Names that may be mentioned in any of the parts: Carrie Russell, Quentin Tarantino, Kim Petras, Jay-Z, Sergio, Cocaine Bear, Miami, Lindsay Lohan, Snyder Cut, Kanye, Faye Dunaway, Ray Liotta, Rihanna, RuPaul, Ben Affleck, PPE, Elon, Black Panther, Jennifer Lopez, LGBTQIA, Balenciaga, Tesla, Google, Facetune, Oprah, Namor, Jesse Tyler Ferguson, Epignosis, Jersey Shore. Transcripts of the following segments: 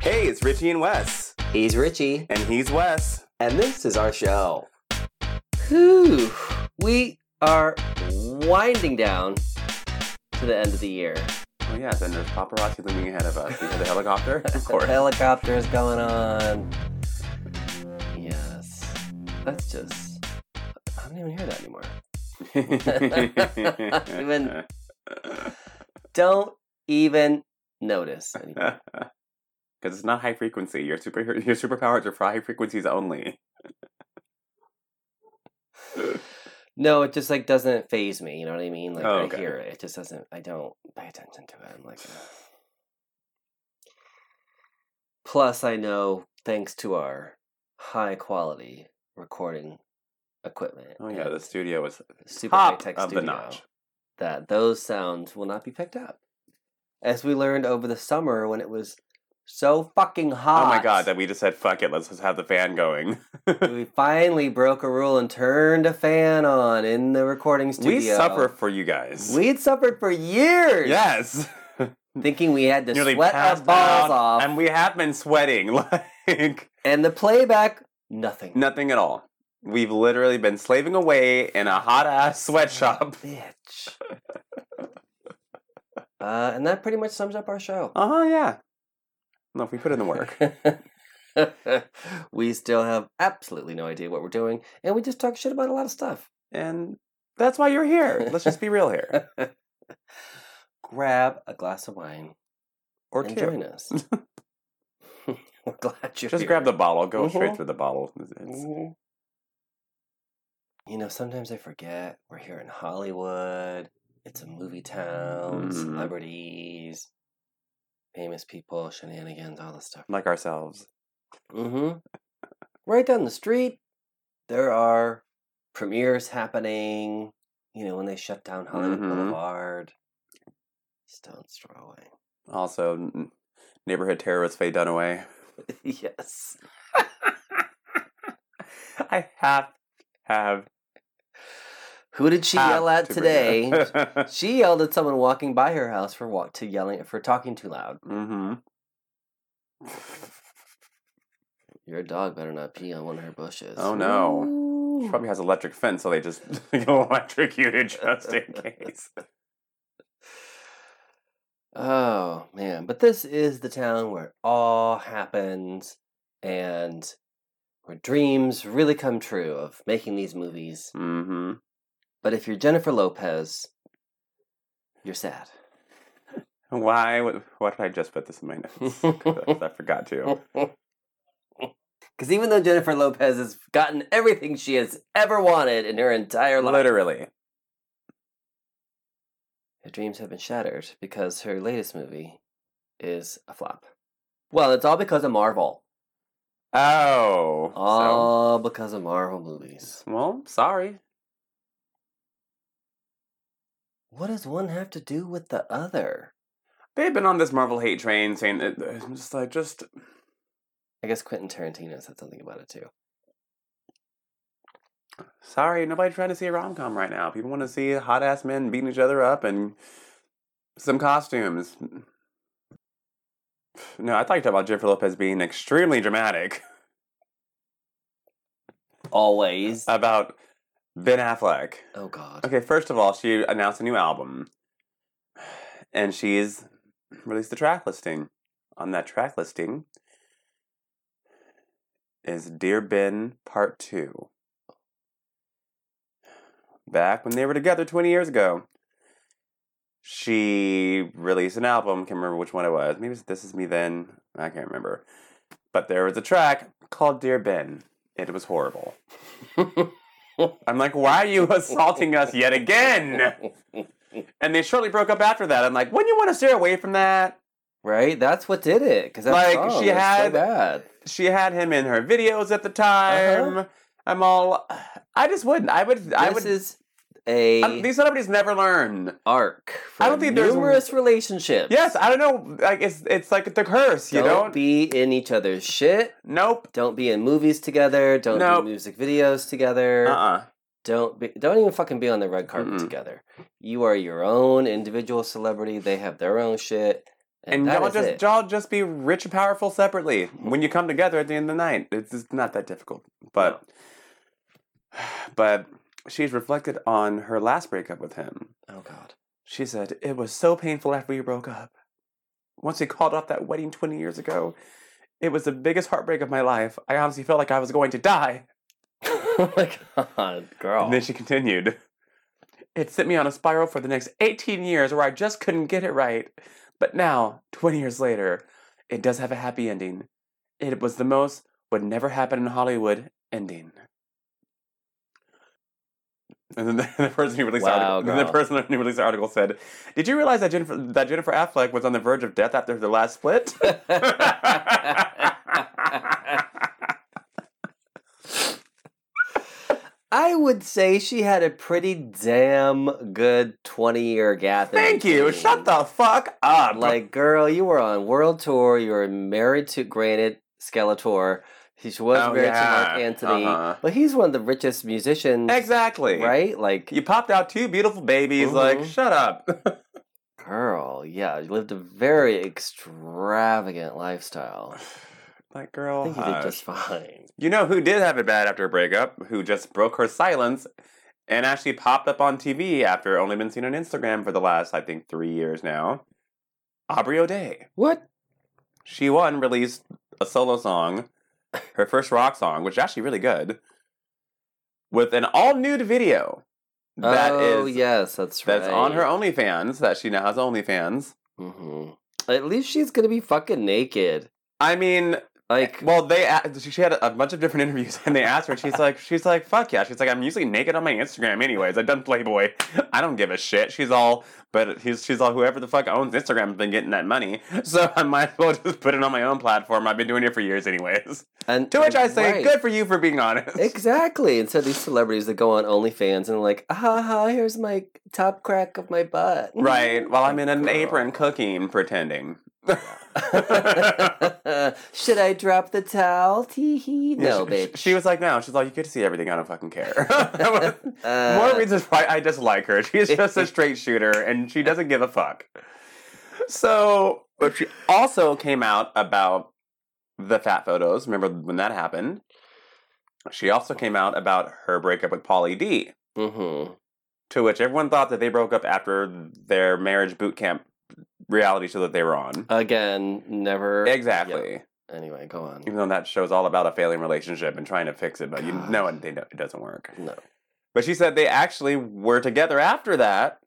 Hey, it's Richie and Wes. He's Richie. And he's Wes. And this is our show. Whew. We are winding down to the end of the year. Oh yeah, then there's paparazzi looming ahead of us. You hear the helicopter? Of course. The helicopter is going on. Yes. That's just... I don't even hear that anymore. Don't even notice anymore. Because it's not high frequency. Your superpowers are for high frequencies only. No, it just doesn't faze me. You know what I mean? I hear it. It just doesn't. I don't pay attention to it. I'm like. Plus, I know thanks to our high quality recording equipment. Oh yeah, the studio was super high tech studio. The notch. That those sounds will not be picked up, as we learned over the summer when it was. So fucking hot. Oh my god, that we just said, fuck it, let's just have the fan going. We finally broke a rule and turned a fan on in the recording studio. We suffer for you guys. We'd suffered for years. Yes. Thinking we had to sweat our balls off. And we have been sweating. And the playback, nothing. Nothing at all. We've literally been slaving away in a hot-ass sweatshop. Bitch. And that pretty much sums up our show. Uh-huh, yeah. No, if we put in the work. We still have absolutely no idea what we're doing, and we just talk shit about a lot of stuff. And that's why you're here. Let's just be real here. Grab a glass of wine. Or two. Join us. We're glad you're here. Just grab the bottle. Go straight for the bottle. You know, sometimes I forget we're here in Hollywood. It's a movie town. Mm. Celebrities. Famous people, shenanigans, all this stuff. Like ourselves. Mm-hmm. Right down the street, there are premieres happening. You know, when they shut down Hollywood Boulevard. Stone's throw away. Also, neighborhood terrorist Faye Dunaway. Yes. I have. Who did she yell at today? She yelled at someone walking by her house for talking too loud. Mm-hmm. Your dog better not pee on one of her bushes. Oh no! Ooh. She probably has an electric fence, so they just electrocute it just in case. Oh man! But this is the town where it all happens, and where dreams really come true of making these movies. Mm-hmm. But if you're Jennifer Lopez, you're sad. Why? Why did I just put this in my notes? I forgot to. Because even though Jennifer Lopez has gotten everything she has ever wanted in her entire life. Literally. Her dreams have been shattered because her latest movie is a flop. Well, it's all because of Marvel. Oh. All because of Marvel movies. Well, sorry. What does one have to do with the other? They've been on this Marvel hate train, saying it. I guess Quentin Tarantino said something about it too. Sorry, nobody's trying to see a rom-com right now. People want to see hot ass men beating each other up and some costumes. No, I thought you talked about Jennifer Lopez being extremely dramatic. Always about. Ben Affleck. Oh, God. Okay, first of all, she announced a new album. And she's released the track listing. On that track listing is Dear Ben Part 2. Back when they were together 20 years ago, she released an album. Can't remember which one it was. Maybe it was This Is Me Then. I can't remember. But there was a track called Dear Ben. It was horrible. I'm like, why are you assaulting us yet again? And they shortly broke up after that. I'm like, wouldn't you want to steer away from that? Right? That's what did it. Because she had him in her videos at the time. Uh-huh. I just wouldn't. These celebrities never learn. Arc. I don't think there's numerous relationships. Yes, I don't know. It's like the curse. Don't be in each other's shit. Nope. Don't be in movies together. Don't do music videos together. Don't even fucking be on the red carpet together. You are your own individual celebrity. They have their own shit. And y'all just be rich and powerful separately. When you come together at the end of the night, it's not that difficult. But she's reflected on her last breakup with him. Oh God. She said, it was so painful after we broke up. Once we called off that wedding 20 years ago, it was the biggest heartbreak of my life. I honestly felt like I was going to die. Oh my God, girl. And then she continued. It sent me on a spiral for the next 18 years where I just couldn't get it right. But now, 20 years later, it does have a happy ending. It was the most would never happen in Hollywood ending. And then the person who released the article said, "Did you realize that Jennifer Affleck was on the verge of death after the last split?" I would say she had a pretty damn good 20-year gap. Thank you. Shut the fuck up. Like, girl, you were on world tour. You were married to, granted, Skeletor. She was married to Mark Anthony. Uh-huh. But he's one of the richest musicians. Exactly. Right? Like, you popped out two beautiful babies. Mm-hmm. Like, shut up. Girl, yeah. You lived a very extravagant lifestyle. Like, girl, I think you did just fine. You know who did have it bad after a breakup? Who just broke her silence and actually popped up on TV after only been seen on Instagram for the last, I think, 3 years now? Aubrey O'Day. What? She released a solo song, her first rock song, which is actually really good, with an all-nude video. That's right. That's on her OnlyFans, that she now has OnlyFans. Mm-hmm. At least she's going to be fucking naked. I mean... Like, well, she had a bunch of different interviews, and they asked her, and she's like, fuck yeah. She's like, I'm usually naked on my Instagram anyways. I've done Playboy. I don't give a shit. She's all, whoever the fuck owns Instagram has been getting that money. So I might as well just put it on my own platform. I've been doing it for years anyways. And I say, good for you for being honest. Exactly. And so these celebrities that go on OnlyFans and are like, here's my top crack of my butt. Right. While I'm in an apron cooking, pretending. Should I drop the towel? Tee-hee. No, bitch. She was like, no. She's like, you get to see everything. I don't fucking care. More reasons why I dislike her. She's just a straight shooter, and she doesn't give a fuck. So, but she also came out about the fat photos. Remember when that happened? She also came out about her breakup with Pauly D. Mm-hmm. To which everyone thought that they broke up after their marriage boot camp reality show that they were on. Again, never... Exactly. Yep. Anyway, go on. Even though that show's all about a failing relationship and trying to fix it, but you know it doesn't work. No. But she said they actually were together after that,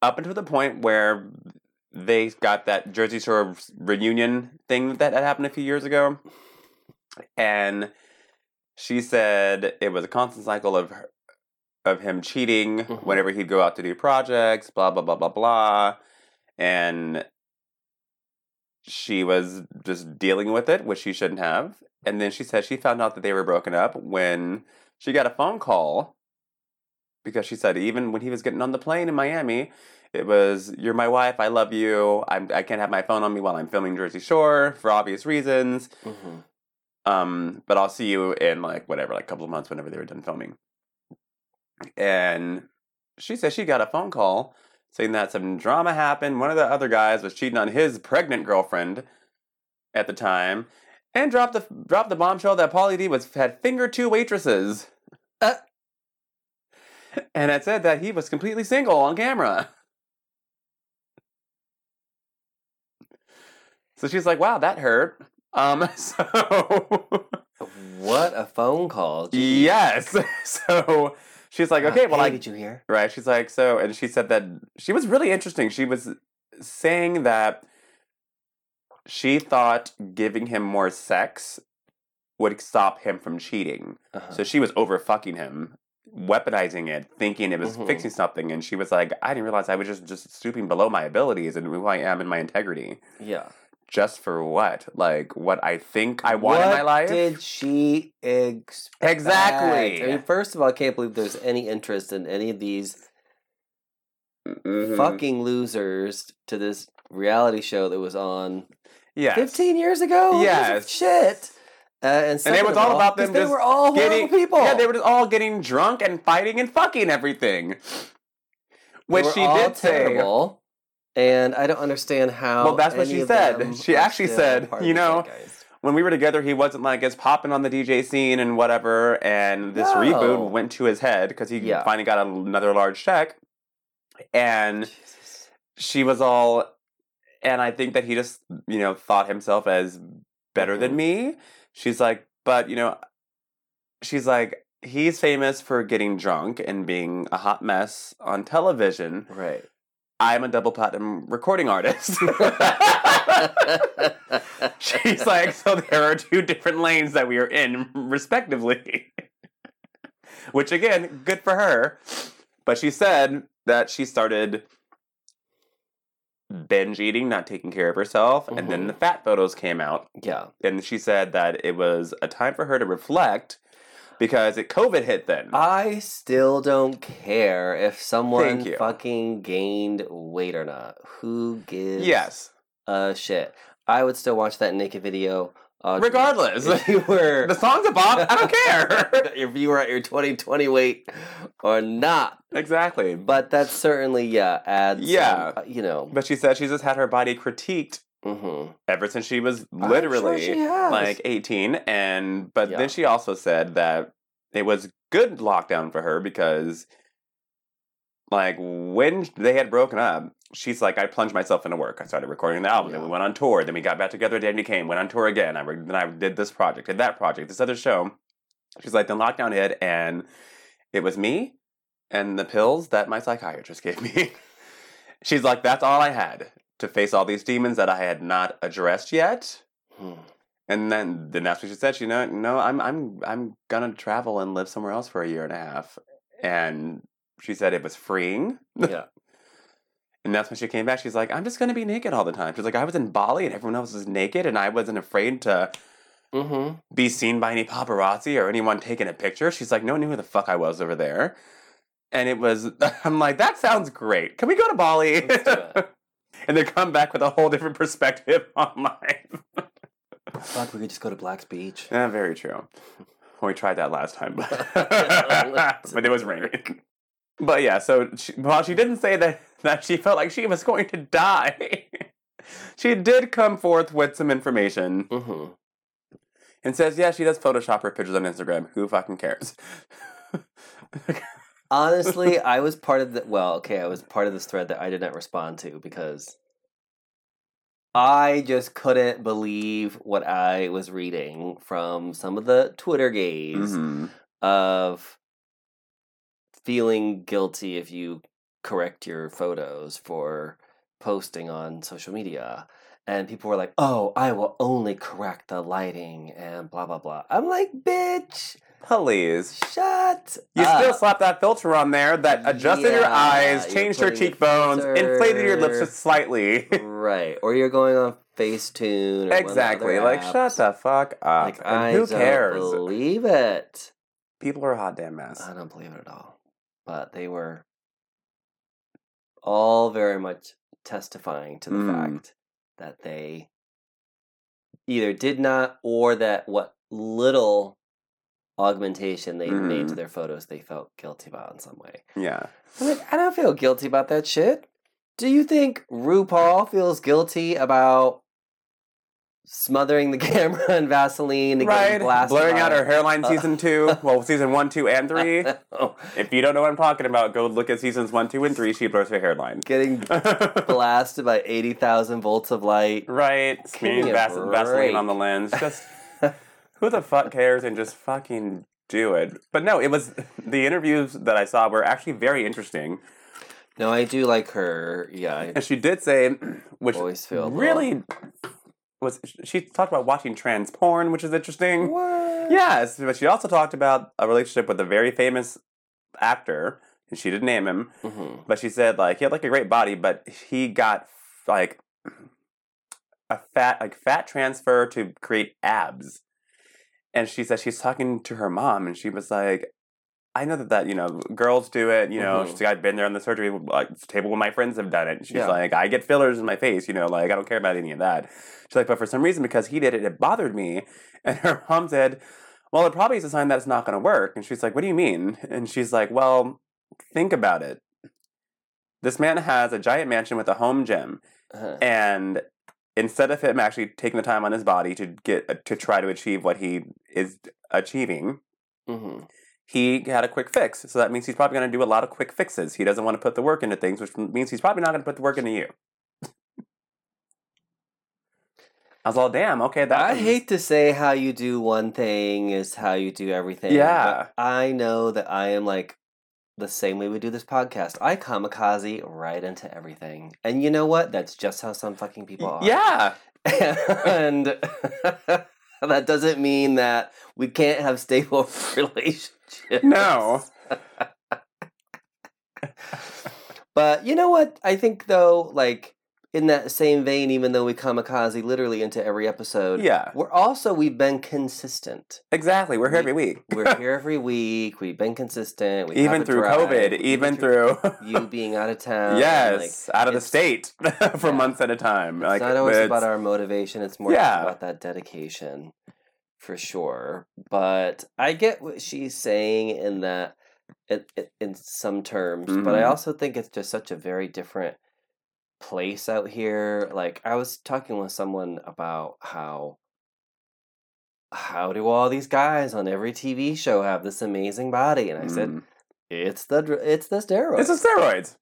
up until the point where they got that Jersey Shore reunion thing that had happened a few years ago. And she said it was a constant cycle of him cheating whenever he'd go out to do projects, blah, blah, blah, blah, blah. And she was just dealing with it, which she shouldn't have. And then she said she found out that they were broken up when she got a phone call. Because she said even when he was getting on the plane in Miami, it was, you're my wife, I love you. I can't have my phone on me while I'm filming Jersey Shore for obvious reasons. Mm-hmm. But I'll see you in a couple of months whenever they were done filming. And she said she got a phone call saying that some drama happened. One of the other guys was cheating on his pregnant girlfriend at the time, and dropped the bombshell that Pauly D had fingered two waitresses, and had said that he was completely single on camera. So she's like, "Wow, that hurt." What a phone call! Geez. Yes, so. She's like, okay, well, hey, did you hear? Right. She's like, so, and she said that she was really interesting. She was saying that she thought giving him more sex would stop him from cheating. Uh-huh. So she was over-fucking him, weaponizing it, thinking it was fixing something. And she was like, I didn't realize I was just stooping below my abilities and who I am and my integrity. Yeah. Just for what? Like, what I think I want in my life? What did she expect? Exactly. I mean, first of all, I can't believe there's any interest in any of these fucking losers to this reality show that was on 15 years ago? Yes. Shit. And it was all about them just... They were all horrible people. Yeah, they were just all getting drunk and fighting and fucking everything. Which she did terrible. And I don't understand how. Well, that's what she said. She actually said, you know, when we were together, he wasn't like as popping on the DJ scene and whatever. And this reboot went to his head because he finally got another large check. And she was all, and I think that he just, you know, thought himself as better than me. She's like, but, you know, she's like, he's famous for getting drunk and being a hot mess on television. Right. I'm a double platinum recording artist. She's like, so there are two different lanes that we are in, respectively. Which, again, good for her. But she said that she started binge eating, not taking care of herself, and then the fat photos came out. Yeah. And she said that it was a time for her to reflect because COVID hit then. I still don't care if someone fucking gained weight or not. Who gives a shit? I would still watch that naked video. Regardless. If you were... the song's a bop. I don't care. If you were at your 2020 weight or not. Exactly. But that certainly, adds... yeah. You know. But she said she's just had her body critiqued ever since she was literally like 18. And But then she also said that it was good lockdown for her because like when they had broken up, she's like, I plunged myself into work. I started recording the album. Yeah. Then we went on tour. Then we got back together. Danny came, went on tour again. Then I did this project, did that project, this other show. She's like, then lockdown hit, and it was me and the pills that my psychiatrist gave me. She's like, that's all I had to face all these demons that I had not addressed yet. And then that's what she said. She no, I'm gonna travel and live somewhere else for a year and a half. And she said it was freeing. Yeah. And that's when she came back. She's like, I'm just going to be naked all the time. She's like, I was in Bali and everyone else was naked and I wasn't afraid to be seen by any paparazzi or anyone taking a picture. She's like, no one knew who the fuck I was over there. And it was, I'm like, that sounds great. Can we go to Bali? Let's do it. And then come back with a whole different perspective on life. Fuck, we could just go to Black's Beach. Yeah, very true. Well, we tried that last time. But it was raining. But yeah, so while she didn't say that she felt like she was going to die, she did come forth with some information and says, yeah, she does Photoshop her pictures on Instagram. Who fucking cares? Honestly, I was part of I was part of this thread that I did not respond to because I just couldn't believe what I was reading from some of the Twitter gays of feeling guilty if you correct your photos for posting on social media. And people were like, oh, I will only correct the lighting and blah, blah, blah. I'm like, bitch. Please. Shut up. You still slapped that filter on there that adjusted your eyes, changed your cheekbones, inflated your lips just slightly. Right. Or you're going on Facetune. Or exactly. Like, shut the fuck up. Like, and who cares? I don't believe it. People are a hot damn mess. I don't believe it at all. But they were all very much testifying to the fact that they either did not, or that what little augmentation they made to their photos, they felt guilty about in some way. Yeah. I'm like, I don't feel guilty about that shit. Do you think RuPaul feels guilty about smothering the camera in Vaseline and getting blasted? Blurring out her hairline season 1, 2, and 3. If you don't know what I'm talking about, go look at seasons 1, 2, and 3. She blurs her hairline. Getting blasted by 80,000 volts of light. Right. Smearing Vaseline on the lens. Just who the fuck cares, and just fucking do it. But no, it was the interviews that I saw were actually very interesting. No, I do like her. Yeah. And she did say, which really... she talked about watching trans porn, which is interesting. What? Yes, but she also talked about a relationship with a very famous actor, and she didn't name him. Mm-hmm. But she said, like, he had, like, a great body, but he got, like, a fat transfer to create abs. And she said she's talking to her mom, and she was like, I know that, you know, girls do it, you know. She's like, I've been there on the surgery table when my friends have done it. And she's like, I get fillers in my face, you know, like, I don't care about any of that. She's like, but for some reason, because he did it, it bothered me. And her mom said, well, it probably is a sign that it's not going to work. And she's like, what do you mean? And she's like, well, think about it. This man has a giant mansion with a home gym. Uh-huh. And instead of him actually taking the time on his body to get to try to achieve what he is achieving, mm-hmm. he had a quick fix. So that means he's probably going to do a lot of quick fixes. He doesn't want to put the work into things, which means he's probably not going to put the work into you. I was all, damn, okay. I hate to say how you do one thing is how you do everything. Yeah. But I know that I am like the same way we do this podcast. I kamikaze right into everything. And you know what? That's just how some fucking people are. Yeah. And that doesn't mean that we can't have stable relationships. No. But you know what? I think, though, like, in that same vein, even though we kamikaze literally into every episode, yeah, we've been consistent. Exactly, we're here every week. We're here every week. We've been consistent. We even through drive, COVID, even through you being out of town, yes, like, out of the state for months at a time. It's like, not always about our motivation. It's more about that dedication, for sure. But I get what she's saying in that, in some terms. Mm-hmm. But I also think it's just such a very different place out here. Like, I was talking with someone about how do all these guys on every TV show have this amazing body, and I said, it's the steroids. It's the steroids.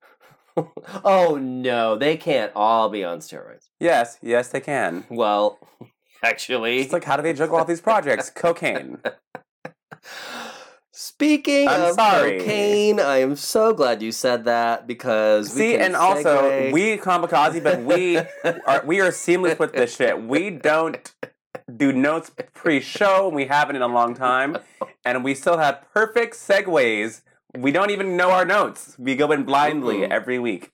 Oh no, they can't all be on steroids. Yes they can. Well, actually, it's like, how do they juggle all these projects? Cocaine. Speaking of cocaine, I am so glad you said that, because also we kamikaze, but we are seamless with this shit. We don't do notes pre-show, and we haven't in a long time, and we still have perfect segues. We don't even know our notes. We go in blindly every week.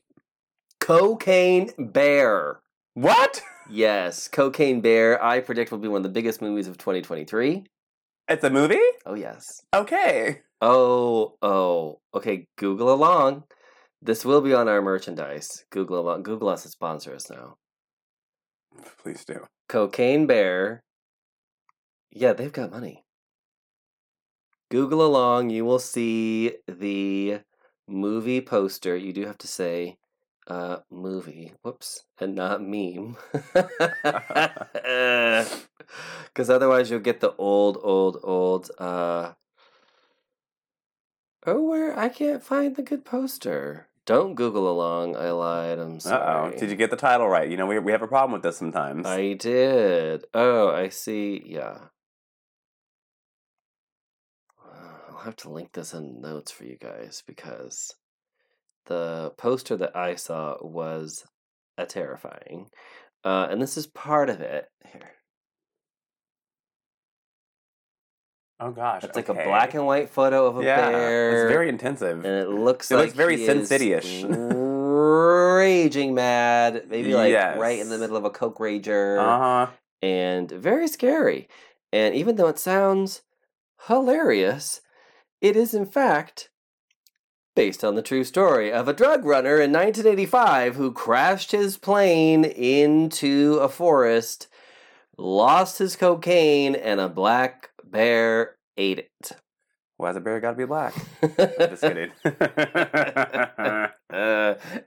Cocaine Bear. What? Yes, Cocaine Bear. I predict will be one of the biggest movies of 2023. It's a movie? Oh, yes. Okay. Oh. Okay, Google along. This will be on our merchandise. Google along. Google us and sponsor us now. Please do. Cocaine Bear. Yeah, they've got money. Google along. You will see the movie poster. You do have to say movie. Whoops. And not meme. Because otherwise you'll get the old where I can't find the good poster. Don't Google along. I lied. I'm sorry. Uh-oh. Did you get the title right? You know, we have a problem with this sometimes. I did. Oh, I see. Yeah. I'll have to link this in notes for you guys, because the poster that I saw was terrifying. And this is part of it. Here. Oh gosh. It's like a black and white photo of a bear. It's very intensive. And it looks like looks very Sin City-ish. Raging mad. Maybe like right in the middle of a coke rager. Uh-huh. And very scary. And even though it sounds hilarious, it is in fact based on the true story of a drug runner in 1985 who crashed his plane into a forest, lost his cocaine, and a black bear ate it. Why's the bear gotta be black? Just kidding.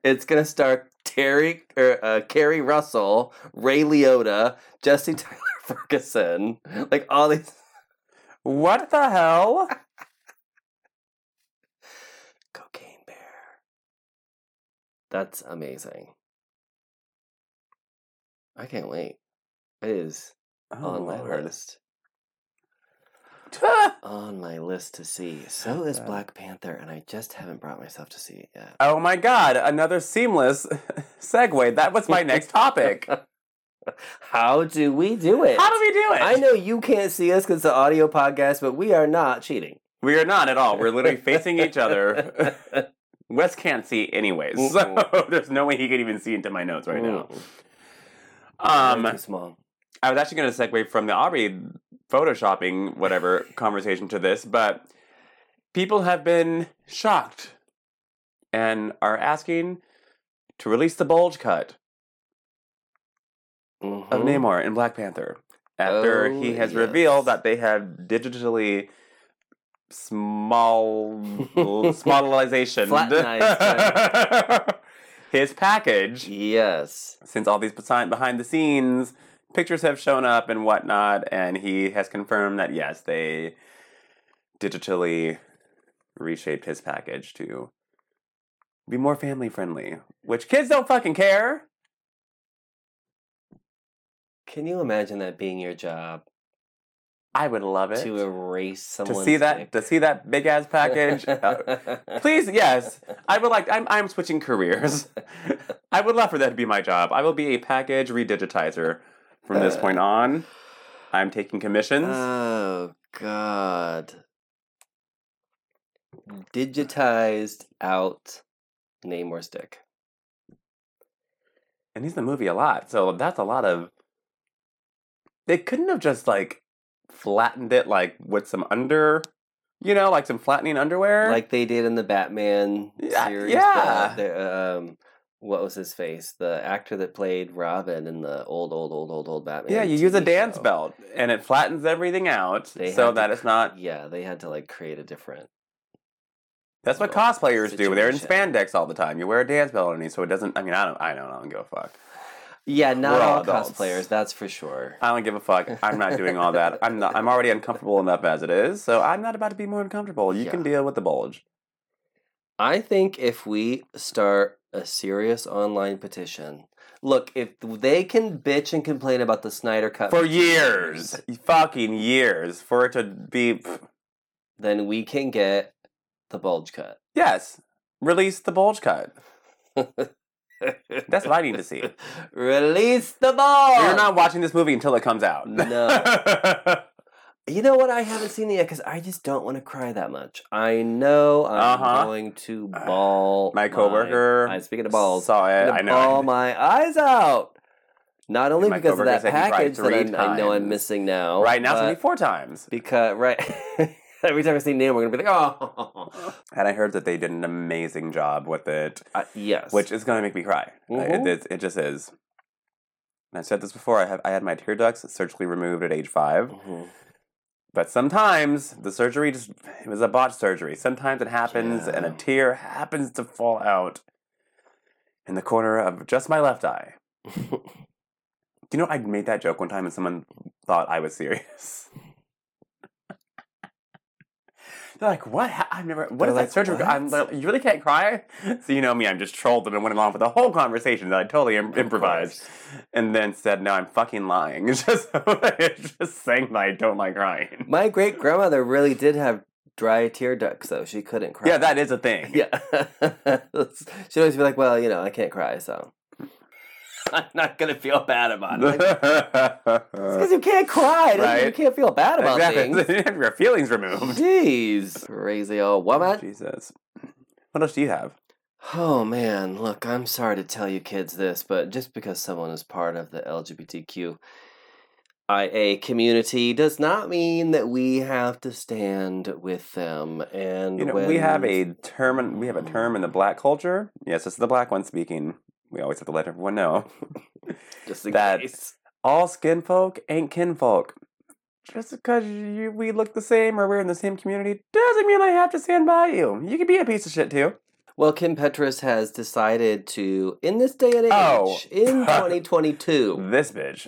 It's gonna star Carrie Russell, Ray Liotta, Jesse Tyler Ferguson, like all these. What the hell? Cocaine Bear. That's amazing. I can't wait. It is on my list. On my list to see. So is Black Panther, and I just haven't brought myself to see it yet. Oh my god, another seamless segue. That was my next topic. How do we do it? How do we do it? I know you can't see us because it's an audio podcast, but we are not cheating. We are not at all. We're literally facing each other. Wes can't see anyways, so there's no way he could even see into my notes right now. Too small. I was actually going to segue from the Aubrey photoshopping whatever conversation to this, but people have been shocked and are asking to release the bulge cut of Namor in Black Panther after he has revealed that they have digitally smallization. Flattenized. his package. Yes. Since all these behind the scenes pictures have shown up and whatnot, and he has confirmed that, yes, they digitally reshaped his package to be more family friendly, which kids don't fucking care. Can you imagine that being your job? I would love it. To erase someone's To see that big-ass package. Please, yes. I would like... I'm switching careers. I would love for that to be my job. I will be a package redigitizer from this point on. I'm taking commissions. Oh, God. Digitized out Namor's dick. And he's in the movie a lot, so that's a lot of... They couldn't have just, like... flattened it like with some some flattening underwear like they did in the Batman series. Yeah. What was his face? The actor that played Robin in the old Batman. Yeah, you use a dance belt and it flattens everything out so that it's not. Yeah, they had to like create a different. That's what cosplayers do. They're in spandex all the time. You wear a dance belt underneath so it doesn't. I mean, I don't give a fuck. Yeah, not all cosplayers, that's for sure. I don't give a fuck. I'm not doing all that. I'm already uncomfortable enough as it is, so I'm not about to be more uncomfortable. You can deal with the bulge. I think if we start a serious online petition... Look, if they can bitch and complain about the Snyder Cut... For years! Fucking years. For it to be... Then we can get the bulge cut. Yes. Release the bulge cut. That's what I need to see. Release the ball! You're not watching this movie until it comes out. No. You know what? I haven't seen it yet because I just don't want to cry that much. I know I'm going to bawl. My coworker. Speaking of balls, saw it. I know. Bawl my eyes out. Not only because of that package that I know I'm missing now. Right now, it's going to be 4 times. Because every time I see Neil, we're going to be like, oh. And I heard that they did an amazing job with it. Yes. Which is going to make me cry. Mm-hmm. It just is. And I've said this before. I had my tear ducts surgically removed at age 5. Mm-hmm. But sometimes the surgery it was a botched surgery. Sometimes it happens and a tear happens to fall out in the corner of just my left eye. Do you know, I made that joke one time and someone thought I was serious. They're like, what? I've never. What is that surgery? You really can't cry? So you know me, I'm just trolled and I went along with the whole conversation that I totally improvised, and then said, "No, I'm fucking lying." It's just saying that I don't like crying. My great grandmother really did have dry tear ducts, though she couldn't cry. Yeah, that is a thing. Yeah, she'd always be like, "Well, you know, I can't cry, so I'm not gonna feel bad about it." It's because you can't cry, right? You can't feel bad about things. You have your feelings removed. Jeez, crazy old woman. Jesus, what else do you have? Oh man, look, I'm sorry to tell you kids this, but just because someone is part of the LGBTQIA community does not mean that we have to stand with them. And we have a term in the black culture. Yes, this is the black one speaking. We always have to let everyone know just that case. All skin folk ain't kin folk. Just because we look the same or we're in the same community doesn't mean I have to stand by you. You can be a piece of shit too. Well, Kim Petras has decided to, in this day and age, in 2022, this bitch,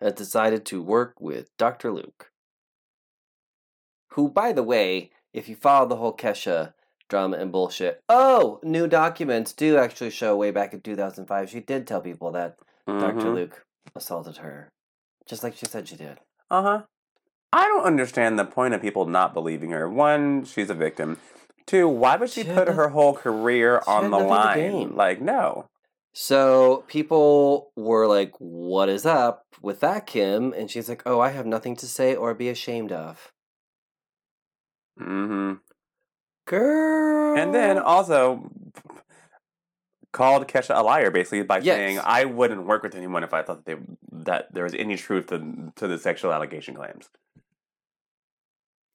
has decided to work with Dr. Luke. Who, by the way, if you follow the whole Kesha drama and bullshit. Oh, new documents do actually show way back in 2005. She did tell people that Dr. Luke assaulted her. Just like she said she did. I don't understand the point of people not believing her. 1, she's a victim. 2, why would she put her whole career on the line? Like, no. So people were like, what is up with that, Kim? And she's like, I have nothing to say or be ashamed of. Girl. And then also called Kesha a liar, basically, by saying, I wouldn't work with anyone if I thought that there was any truth to the sexual allegation claims.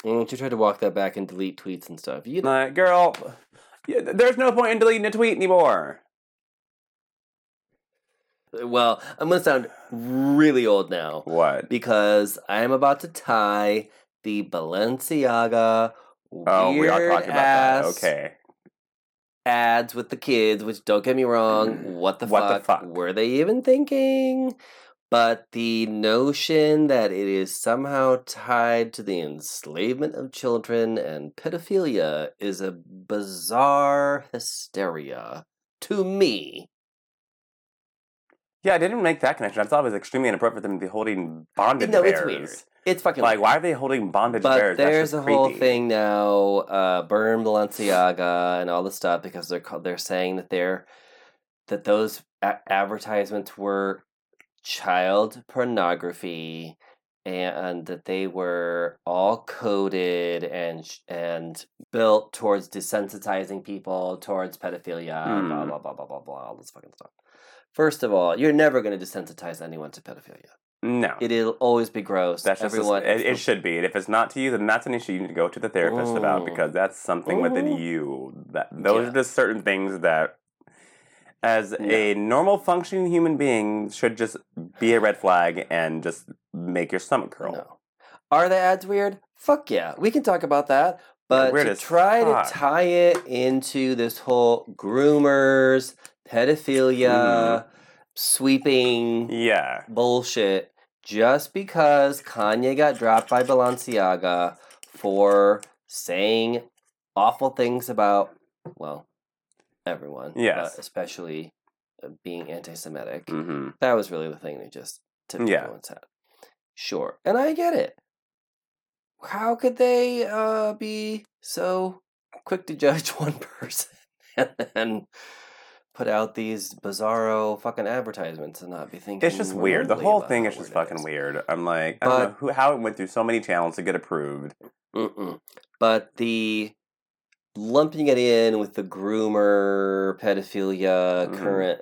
And she tried to walk that back and delete tweets and stuff. Girl, there's no point in deleting a tweet anymore. Well, I'm going to sound really old now. What? Because I'm about to tie the Balenciaga... Weird we are talking about that. Okay. ads with the kids, which don't get me wrong, what the fuck were they even thinking? But the notion that it is somehow tied to the enslavement of children and pedophilia is a bizarre hysteria to me. Yeah, I didn't make that connection. I thought it was extremely inappropriate for them to be holding bondage bears. It's weird. It's fucking like, why are they holding bondage bears? But there's a whole thing now, burn Balenciaga and all this stuff, because they're saying that those advertisements were child pornography, and that they were all coded and built towards desensitizing people towards pedophilia, blah, blah, blah, blah, blah, blah, all this fucking stuff. First of all, you're never going to desensitize anyone to pedophilia. No. It'll always be gross. It should be. And if it's not to you, then that's an issue you need to go to the therapist about, because that's something within you. Those are just certain things that, as a normal functioning human being, should just be a red flag and just make your stomach curl. No. Are the ads weird? Fuck yeah. We can talk about that. But to try to tie it into this whole groomers, pedophilia, sweeping bullshit, just because Kanye got dropped by Balenciaga for saying awful things about, well, everyone, especially being anti-Semitic. Mm-hmm. That was really the thing that just tipped everyone's head. Sure. And I get it. How could they be so quick to judge one person and then put out these bizarro fucking advertisements and not be thinking? It's just weird. The whole thing is just fucking weird. I'm like, I don't know how it went through so many channels to get approved. But the lumping it in with the groomer, pedophilia, current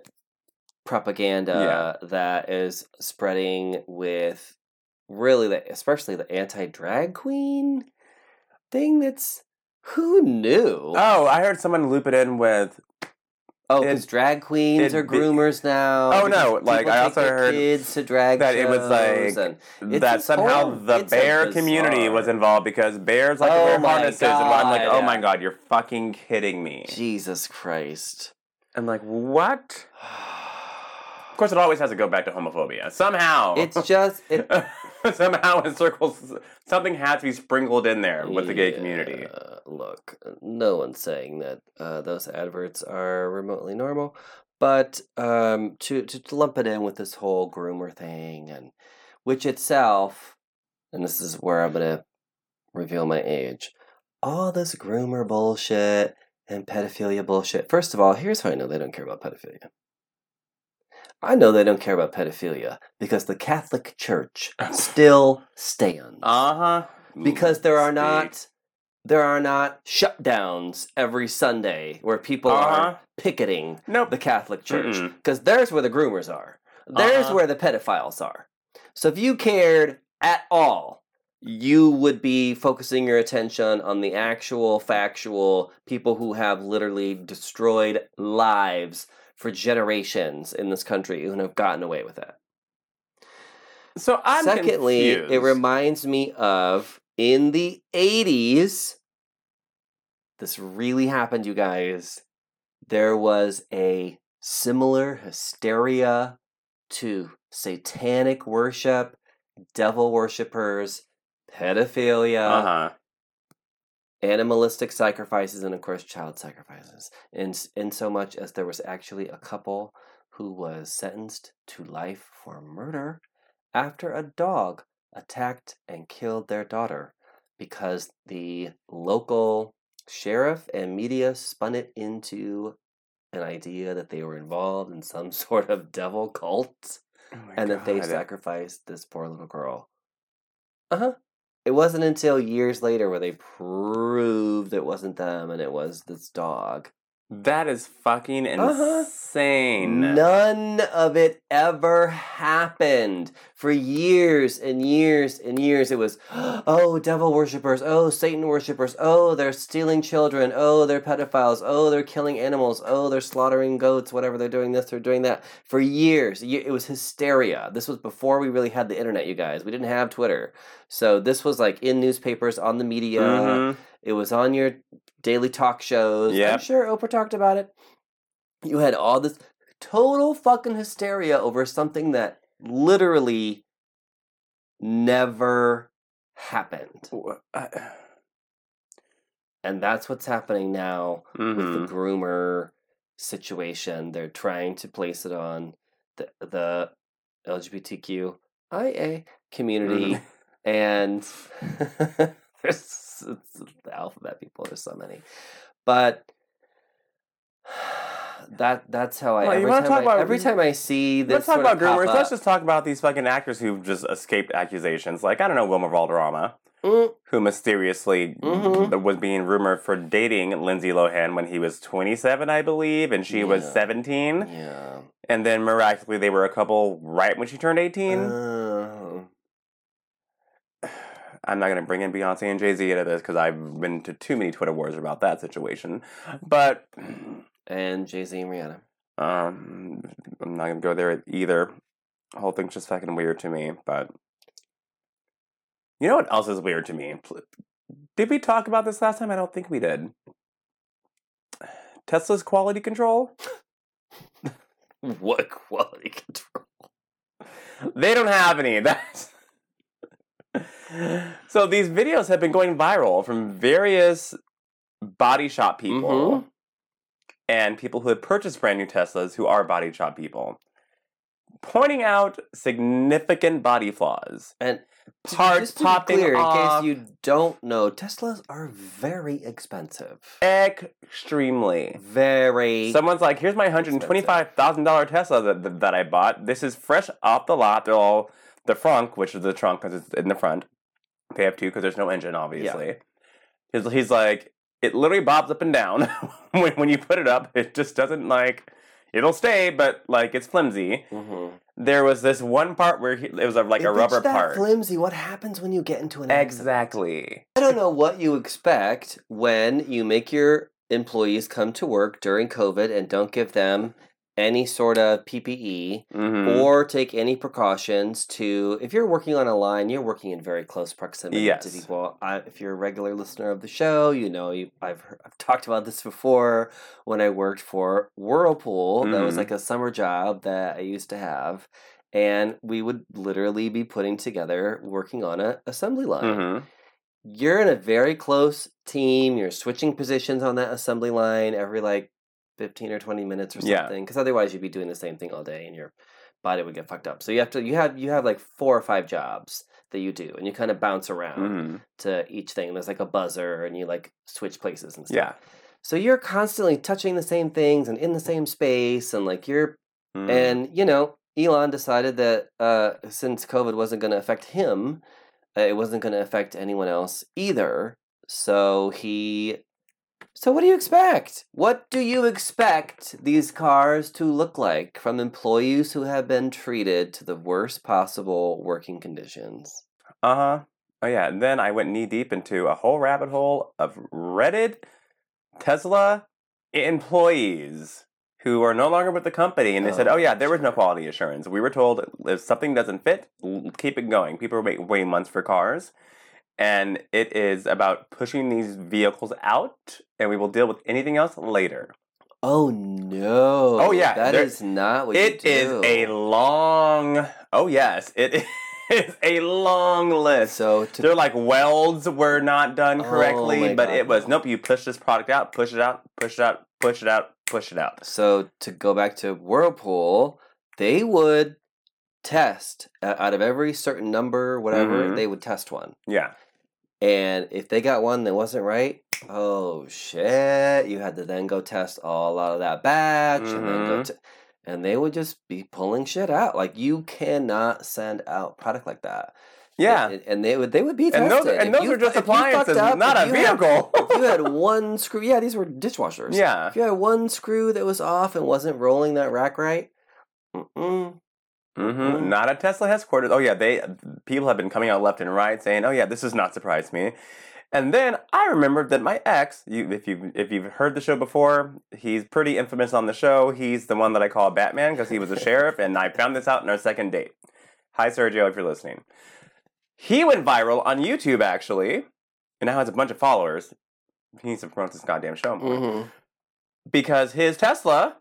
propaganda that is spreading with really, especially the anti-drag queen thing, that's... Who knew? Oh, I heard someone loop it in with... Oh, because drag queens are groomers now. Oh, no. Like, I also heard kids to drag that it was like that somehow the bear community was involved because bears like to wear harnesses. And I'm like, oh my God, you're fucking kidding me. Jesus Christ. I'm like, what? Of course, it always has to go back to homophobia. Somehow. It's just... Somehow in circles, something had to be sprinkled in there with the gay community. Look, no one's saying that those adverts are remotely normal, but to lump it in with this whole groomer thing, and which itself, and this is where I'm going to reveal my age, all this groomer bullshit and pedophilia bullshit. First of all, here's how I know they don't care about pedophilia. I know they don't care about pedophilia because the Catholic Church still stands. Uh-huh. Because there are not shutdowns every Sunday where people are picketing the Catholic Church. Because there's where the groomers are. There's where the pedophiles are. So if you cared at all, you would be focusing your attention on the actual, factual people who have literally destroyed lives for generations in this country who have gotten away with it. So I'm confused. It reminds me of, in the 80s, this really happened, you guys, there was a similar hysteria to satanic worship, devil worshippers, pedophilia, animalistic sacrifices, and of course child sacrifices, in so much as there was actually a couple who was sentenced to life for murder after a dog attacked and killed their daughter because the local sheriff and media spun it into an idea that they were involved in some sort of devil cult that they sacrificed this poor little girl. It wasn't until years later where they proved it wasn't them and it was this dog. That is fucking insane. None of it ever happened. For years and years and years, it was, oh, devil worshippers, oh, Satan worshippers, oh, they're stealing children, oh, they're pedophiles, oh, they're killing animals, oh, they're slaughtering goats, whatever, they're doing this, they're doing that. For years, it was hysteria. This was before we really had the internet, you guys. We didn't have Twitter. So this was like in newspapers, on the media, It was on your daily talk shows. Yep. I'm sure Oprah talked about it. You had all this total fucking hysteria over something that literally never happened. And that's what's happening now with the groomer situation. They're trying to place it on the LGBTQIA community. Mm-hmm. And it's the alphabet people. There's so many. But that's how I... Well, every time I see this sort of pop-up... Let's just talk about these fucking actors who've just escaped accusations. Like, I don't know, Wilmer Valderrama, who mysteriously was being rumored for dating Lindsay Lohan when he was 27, I believe, and she was 17. Yeah. And then, miraculously, they were a couple right when she turned 18. I'm not going to bring in Beyoncé and Jay-Z into this because I've been to too many Twitter wars about that situation. But... And Jay-Z and Rihanna. I'm not going to go there either. The whole thing's just fucking weird to me, but... You know what else is weird to me? Did we talk about this last time? I don't think we did. Tesla's quality control? What quality control? They don't have any. That's... So these videos have been going viral from various body shop people and people who have purchased brand new Teslas who are body shop people, pointing out significant body flaws. And parts popping clear, off. In case you don't know, Teslas are very expensive. Extremely. Very. Someone's like, here's my $125,000 Tesla that I bought. This is fresh off the lot. They're all the frunk, which is the trunk because it's in the front. They have two because there's no engine, obviously. Yeah. He's like, it literally bobs up and down. when you put it up, it just doesn't like... It'll stay, but, like, it's flimsy. Mm-hmm. There was this one part where it was, like, a rubber part. It's that flimsy. What happens when you get into an accident? Exactly. I don't know what you expect when you make your employees come to work during COVID and don't give them any sort of PPE or take any precautions to... If you're working on a line, you're working in very close proximity to people. If you're a regular listener of the show, you know I've talked about this before when I worked for Whirlpool. That was like a summer job that I used to have. And we would literally be putting together, working on an assembly line. You're in a very close team. You're switching positions on that assembly line every, like, 15 or 20 minutes or something, because otherwise you'd be doing the same thing all day and your body would get fucked up. So you have like 4 or 5 jobs that you do, and you kind of bounce around to each thing. And there's like a buzzer, and you like switch places and stuff. Yeah. So you're constantly touching the same things and in the same space, and like and you know, Elon decided that since COVID wasn't going to affect him, it wasn't going to affect anyone else either. So what do you expect? What do you expect these cars to look like from employees who have been treated to the worst possible working conditions? Oh, yeah. And then I went knee-deep into a whole rabbit hole of Reddit Tesla employees who are no longer with the company. And they said, there was no quality assurance. We were told if something doesn't fit, keep it going. People wait months for cars. And it is about pushing these vehicles out, and we will deal with anything else later. Oh, no. Oh, yeah. That is not what you do. It is a long list. So they're like, welds were not done correctly, but it was, nope, you push this product out, push it out, push it out, push it out, push it out. So to go back to Whirlpool, they would test, out of every certain number, whatever, they would test one. Yeah. And if they got one that wasn't right, oh shit, you had to then go test all out of that batch, and then and they would just be pulling shit out. Like, you cannot send out product like that. Yeah. And they would be tested. And those are just appliances, not a vehicle. If you had one screw, yeah, these were dishwashers. Yeah. If you had one screw that was off and wasn't rolling that rack right, not at Tesla headquarters. Oh, yeah, people have been coming out left and right saying, oh, yeah, this does not surprise me. And then I remembered that my ex, if you've heard the show before, he's pretty infamous on the show. He's the one that I call Batman because he was a sheriff, and I found this out in our second date. Hi, Sergio, if you're listening. He went viral on YouTube, actually, and now has a bunch of followers. he needs to promote this goddamn show more. Mm-hmm. Because his Tesla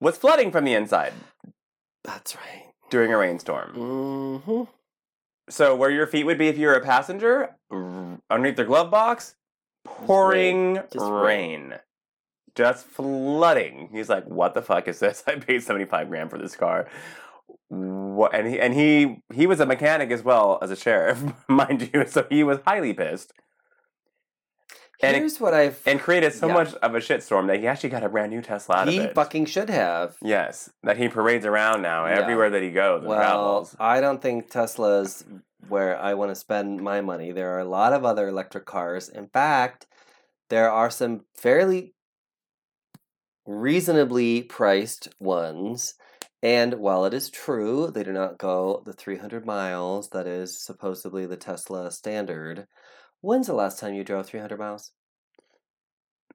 was flooding from the inside. That's right. During a rainstorm. Mm-hmm. So where your feet would be if you were a passenger, underneath their glove box, pouring rain. Just flooding. He's like, what the fuck is this? I paid $75,000 for this car. What? And he was a mechanic as well as a sheriff, mind you. So he was highly pissed. And created so much of a shitstorm that he actually got a brand new Tesla out of it. He fucking should have. Yes, that he parades around now everywhere that he goes. Well, travels. I don't think Tesla's where I want to spend my money. There are a lot of other electric cars. In fact, there are some fairly reasonably priced ones. And while it is true they do not go the 300 miles that is supposedly the Tesla standard, when's the last time you drove 300 miles?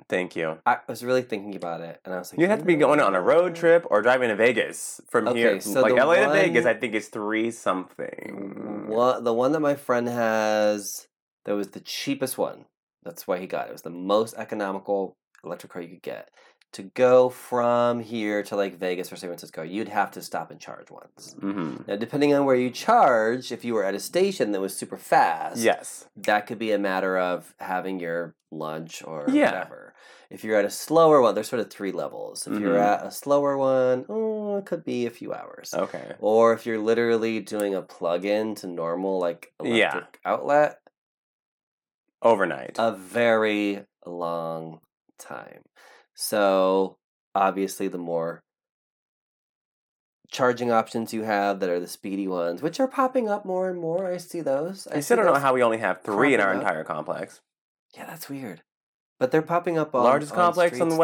Thank you. I was really thinking about it, and I was like, you have to be going on a road trip or driving to Vegas from here. So like LA to Vegas, I think is 3-something. Well, the one that my friend has, that was the cheapest one. That's why he got it. It was the most economical electric car you could get. To go from here to like Vegas or San Francisco, you'd have to stop and charge once. Mm-hmm. Now, depending on where you charge, if you were at a station that was super fast, yes, that could be a matter of having your lunch or whatever. If you're at a slower one, there's sort of three levels. If you're at a slower one, it could be a few hours. Okay. Or if you're literally doing a plug-in to normal like electric outlet, overnight, a very long time. So, obviously, the more charging options you have that are the speedy ones, which are popping up more and more. I see those. I still don't know how we only have 3 in our entire complex. Yeah, that's weird. But they're popping up all largest complex on the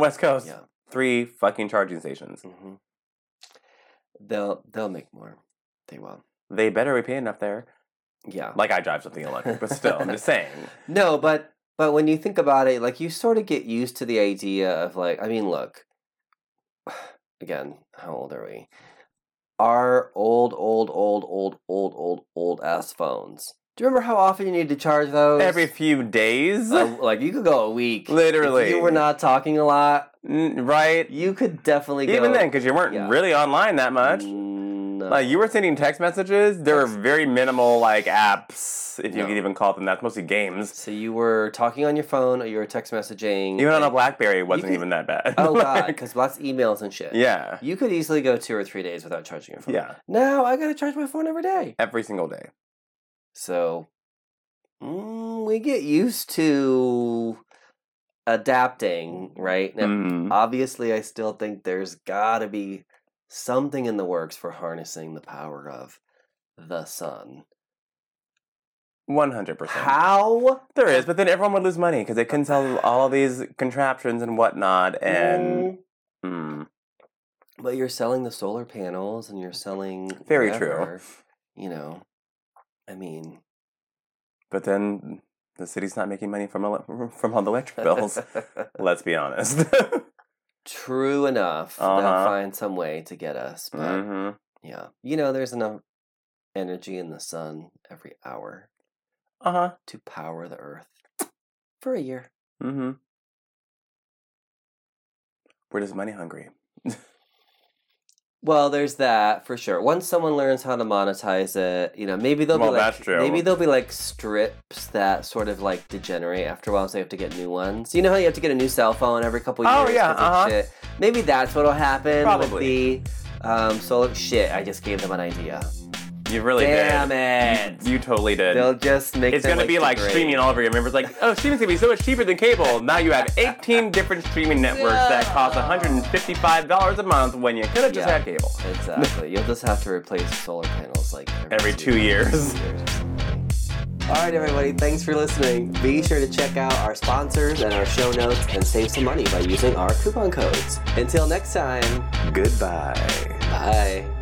west coast. Yeah. 3 fucking charging stations. Mm-hmm. They'll make more. They will. They better be paying up there. Yeah. Like I drive something electric, but still, I'm just saying. No, But when you think about it, like, you sort of get used to the idea of, like, I mean, look, again, how old are we? Our old ass phones. Do you remember how often you need to charge those? Every few days? Like, you could go a week. Literally. If you were not talking a lot. Right. You could definitely go. Even then, because you weren't really online that much. No. Like, you were sending text messages. There were very minimal, like, apps, if you could even call them that. Mostly games. So you were talking on your phone or you were text messaging. Even on a BlackBerry, it wasn't even that bad. Oh, God, because lots of emails and shit. Yeah. You could easily go 2 or 3 days without charging your phone. Yeah. Now I got to charge my phone every day. Every single day. So, we get used to adapting, right? Now, obviously, I still think there's got to be something in the works for harnessing the power of the sun. 100%. How? There is, but then everyone would lose money because they couldn't sell all these contraptions and whatnot. And but you're selling the solar panels and you're selling Very true. You know, I mean. But then the city's not making money from all the electric bills. Let's be honest. True enough. They'll find some way to get us. But yeah. You know, there's enough energy in the sun every hour to power the earth for a year. Mm-hmm. We're just money hungry. Well, there's that for sure. Once someone learns how to monetize it, you know, maybe they'll be like, that's true. Maybe they'll be like strips that sort of like degenerate after a while, so you have to get new ones. You know how you have to get a new cell phone every couple years? Oh yeah, shit? Maybe that's what'll happen. Probably. With the solar shit. I just gave them an idea. You really did. Damn it! You totally did. They'll just make it's gonna like be like streaming all over your members. Like, oh, streaming's gonna be so much cheaper than cable. Now you have 18 different streaming networks that cost $155 a month when you could have just had cable. Exactly. You'll just have to replace solar panels like every 2 years. All right, everybody. Thanks for listening. Be sure to check out our sponsors and our show notes and save some money by using our coupon codes. Until next time. Goodbye. Bye.